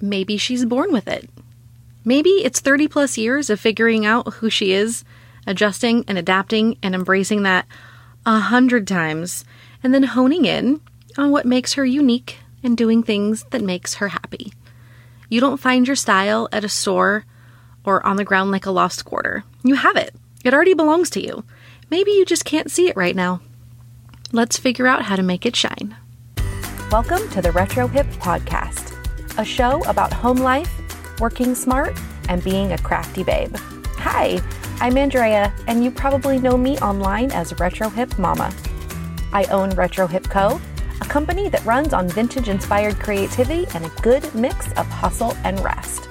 maybe she's born with it. Maybe it's 30 plus years of figuring out who she is, adjusting and adapting and embracing that 100 times, and then honing in on what makes her unique and doing things that makes her happy. You don't find your style at a store or on the ground like a lost quarter. You have it. It already belongs to you. Maybe you just can't see it right now. Let's figure out how to make it shine. Welcome to the Retro Hip Podcast, a show about home life, working smart, and being a crafty babe. Hi, I'm Andrea, and you probably know me online as Retro Hip Mama. I own Retro Hip Co., a company that runs on vintage-inspired creativity and a good mix of hustle and rest.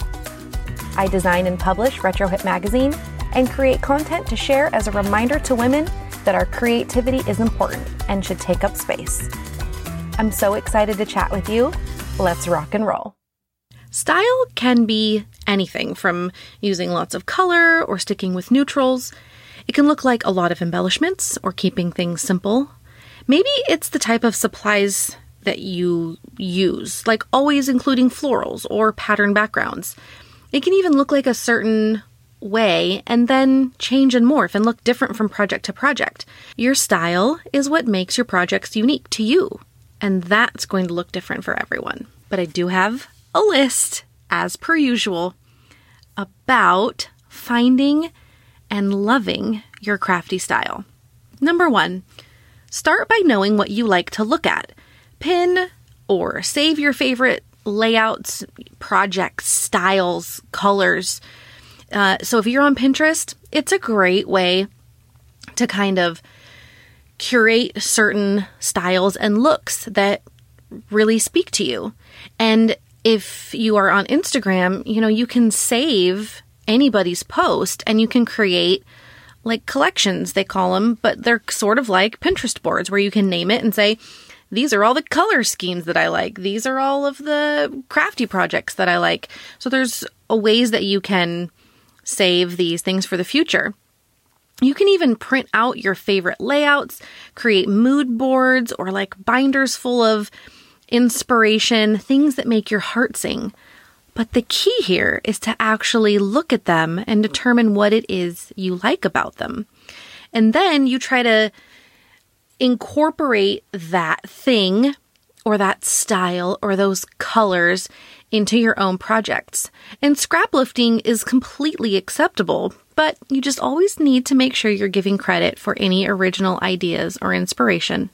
I design and publish Retro Hip Magazine and create content to share as a reminder to women that our creativity is important and should take up space. I'm so excited to chat with you. Let's rock and roll. Style can be anything from using lots of color or sticking with neutrals. It can look like a lot of embellishments or keeping things simple. Maybe it's the type of supplies that you use, like always including florals or pattern backgrounds. It can even look like a certain way and then change and morph and look different from project to project. Your style is what makes your projects unique to you, and that's going to look different for everyone. But I do have a list, as per usual, about finding and loving your crafty style. Number one, start by knowing what you like to look at. Pin or save your favorite layouts, projects, styles, colors. So if you're on Pinterest, it's a great way to kind of curate certain styles and looks that really speak to you. And if you are on Instagram, you know, you can save anybody's post and you can create like collections, they call them, but they're sort of like Pinterest boards where you can name it and say, these are all the color schemes that I like. These are all of the crafty projects that I like. So there's ways that you can save these things for the future. You can even print out your favorite layouts, create mood boards or like binders full of inspiration, things that make your heart sing. But the key here is to actually look at them and determine what it is you like about them. And then you try to incorporate that thing or that style or those colors into your own projects. And scraplifting is completely acceptable, but you just always need to make sure you're giving credit for any original ideas or inspiration.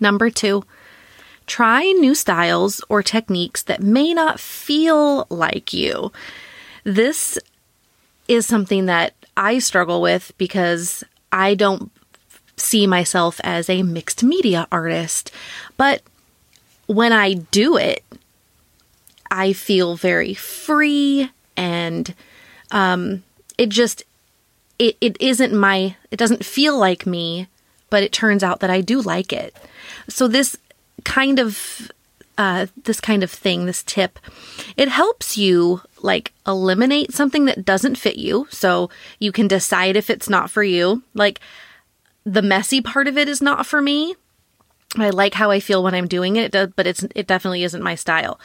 Number two, try new styles or techniques that may not feel like you. This is something that I struggle with because I don't see myself as a mixed media artist, but when I do it, I feel very free and it doesn't feel like me, but it turns out that I do like it. So this tip, it helps you like eliminate something that doesn't fit you. So you can decide if it's not for you. Like the messy part of it is not for me. I like how I feel when I'm doing it, but it definitely isn't my style.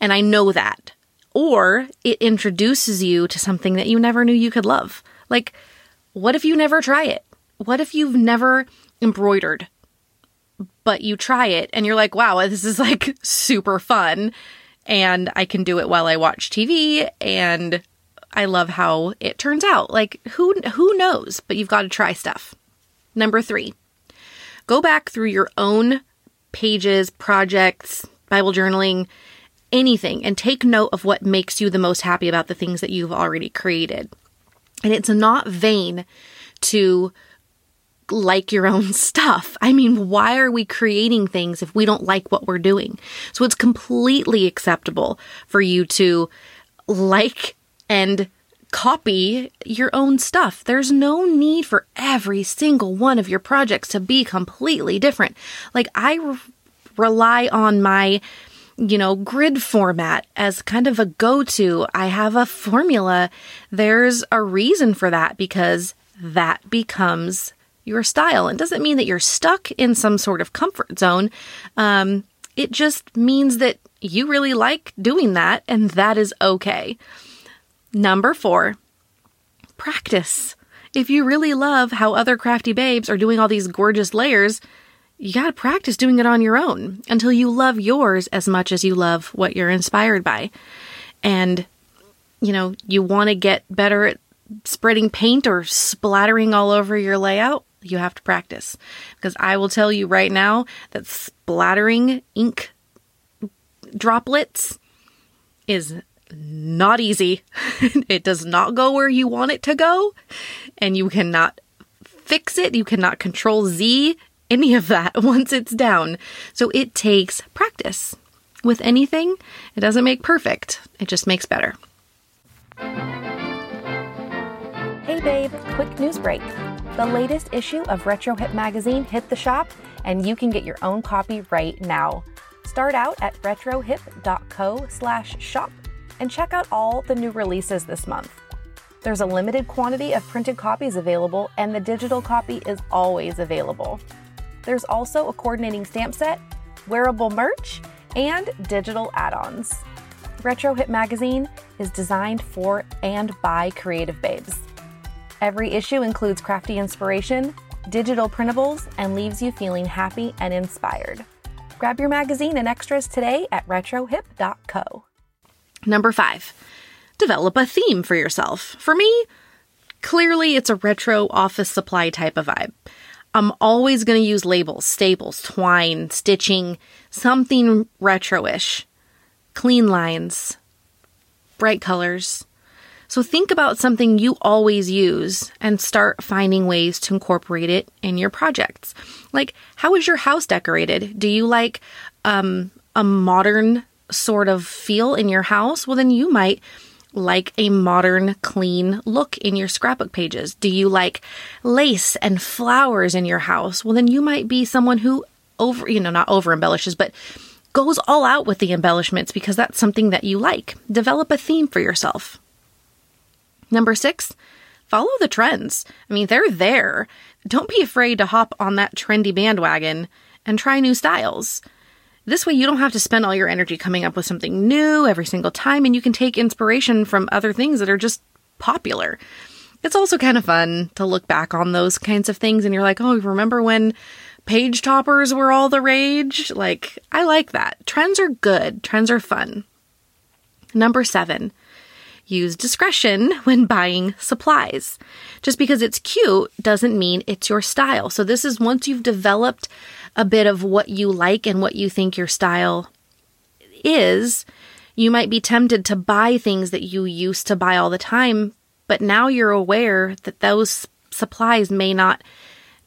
And I know that. Or it introduces you to something that you never knew you could love. Like, what if you never try it? What if you've never embroidered? But you try it and you're like, wow, this is like super fun and I can do it while I watch TV and I love how it turns out. Like who knows, but you've got to try stuff. Number three, go back through your own pages, projects, Bible journaling, anything, and take note of what makes you the most happy about the things that you've already created. And it's not vain to like your own stuff. I mean, why are we creating things if we don't like what we're doing? So it's completely acceptable for you to like and copy your own stuff. There's no need for every single one of your projects to be completely different. Like I rely on my, grid format as kind of a go-to. I have a formula. There's a reason for that because that becomes your style. It doesn't mean that you're stuck in some sort of comfort zone. It just means that you really like doing that, and that is okay. Number 4, practice. If you really love how other crafty babes are doing all these gorgeous layers, you gotta practice doing it on your own until you love yours as much as you love what you're inspired by. And, you know, you want to get better at spreading paint or splattering all over your layout, you have to practice. Because I will tell you right now that splattering ink droplets is not easy. It does not go where you want it to go, and you cannot fix it. You cannot control Z, any of that once it's down. So it takes practice. With anything, it doesn't make perfect. It just makes better. Hey babe, quick news break. The latest issue of Retro Hip Magazine hit the shop, and you can get your own copy right now. Start out at retrohip.co/shop and check out all the new releases this month. There's a limited quantity of printed copies available, and the digital copy is always available. There's also a coordinating stamp set, wearable merch, and digital add-ons. Retro Hip Magazine is designed for and by creative babes. Every issue includes crafty inspiration, digital printables, and leaves you feeling happy and inspired. Grab your magazine and extras today at retrohip.co. Number 5, develop a theme for yourself. For me, clearly it's a retro office supply type of vibe. I'm always going to use labels, staples, twine, stitching, something retro-ish. Clean lines, bright colors. So think about something you always use and start finding ways to incorporate it in your projects. Like, how is your house decorated? Do you like a modern sort of feel in your house? Well, then you might like a modern, clean look in your scrapbook pages. Do you like lace and flowers in your house? Well, then you might be someone who not over embellishes, but goes all out with the embellishments because that's something that you like. Develop a theme for yourself. Number 6, follow the trends. I mean, they're there. Don't be afraid to hop on that trendy bandwagon and try new styles. This way you don't have to spend all your energy coming up with something new every single time, and you can take inspiration from other things that are just popular. It's also kind of fun to look back on those kinds of things and you're like, oh, remember when page toppers were all the rage? Like, I like that. Trends are good. Trends are fun. Number 7, use discretion when buying supplies. Just because it's cute doesn't mean it's your style. So this is once you've developed a bit of what you like and what you think your style is, you might be tempted to buy things that you used to buy all the time, but now you're aware that those supplies may not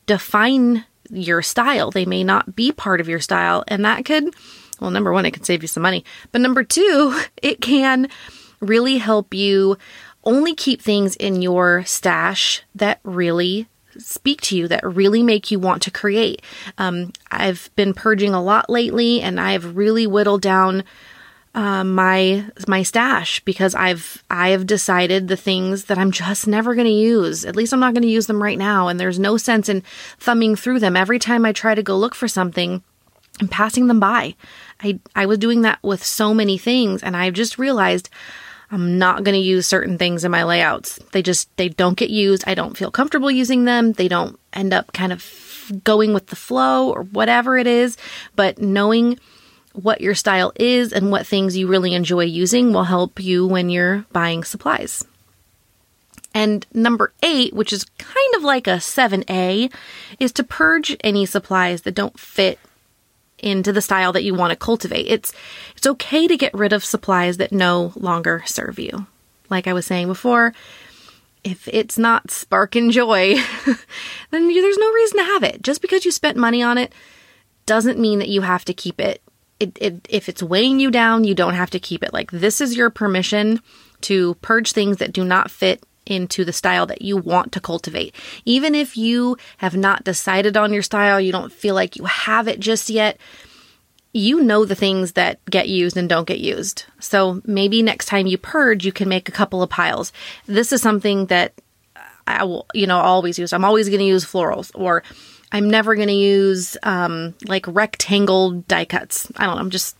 define your style. They may not be part of your style. And that could, well, number 1, it could save you some money. But number 2, it can really help you only keep things in your stash that really speak to you, that really make you want to create. I've been purging a lot lately, and I've really whittled down my stash because I have decided the things that I'm just never going to use. At least I'm not going to use them right now, and there's no sense in thumbing through them every time I try to go look for something and passing them by. I was doing that with so many things, and I've just realized I'm not going to use certain things in my layouts. They don't get used. I don't feel comfortable using them. They don't end up kind of going with the flow or whatever it is. But knowing what your style is and what things you really enjoy using will help you when you're buying supplies. And number 8, which is kind of like a 7A, is to purge any supplies that don't fit into the style that you want to cultivate. It's okay to get rid of supplies that no longer serve you. Like I was saying before, if it's not sparking joy, then there's no reason to have it. Just because you spent money on it doesn't mean that you have to keep it. If it's weighing you down, you don't have to keep it. Like, this is your permission to purge things that do not fit into the style that you want to cultivate. Even if you have not decided on your style, you don't feel like you have it just yet, you know the things that get used and don't get used. So maybe next time you purge, you can make a couple of piles. This is something that I will, always use. I'm always going to use florals, or I'm never going to use like rectangle die cuts. I don't know. I'm just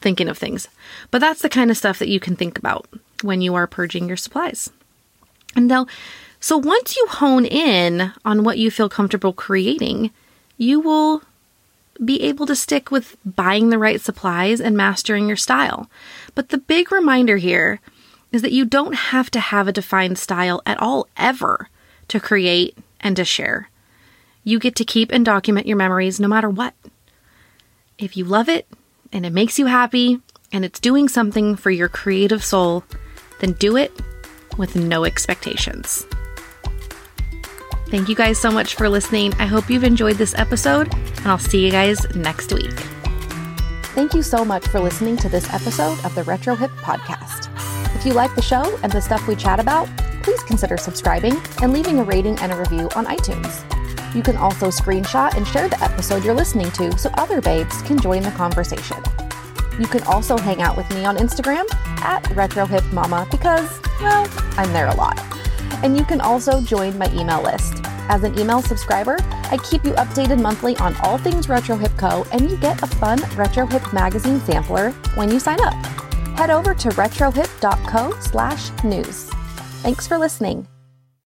thinking of things. But that's the kind of stuff that you can think about when you are purging your supplies. And though, so once you hone in on what you feel comfortable creating, you will be able to stick with buying the right supplies and mastering your style. But the big reminder here is that you don't have to have a defined style at all ever to create and to share. You get to keep and document your memories no matter what. If you love it and it makes you happy and it's doing something for your creative soul, then do it with no expectations. Thank you guys so much for listening. I hope you've enjoyed this episode, and I'll see you guys next week. Thank you so much for listening to this episode of the Retro Hip Podcast. If you like the show and the stuff we chat about, please consider subscribing and leaving a rating and a review on iTunes. You can also screenshot and share the episode you're listening to so other babes can join the conversation. You can also hang out with me on Instagram at Retro Hip Mama because, well, I'm there a lot. And you can also join my email list. As an email subscriber, I keep you updated monthly on all things Retro Hip Co., and you get a fun Retro Hip magazine sampler when you sign up. Head over to retrohip.co/news. Thanks for listening.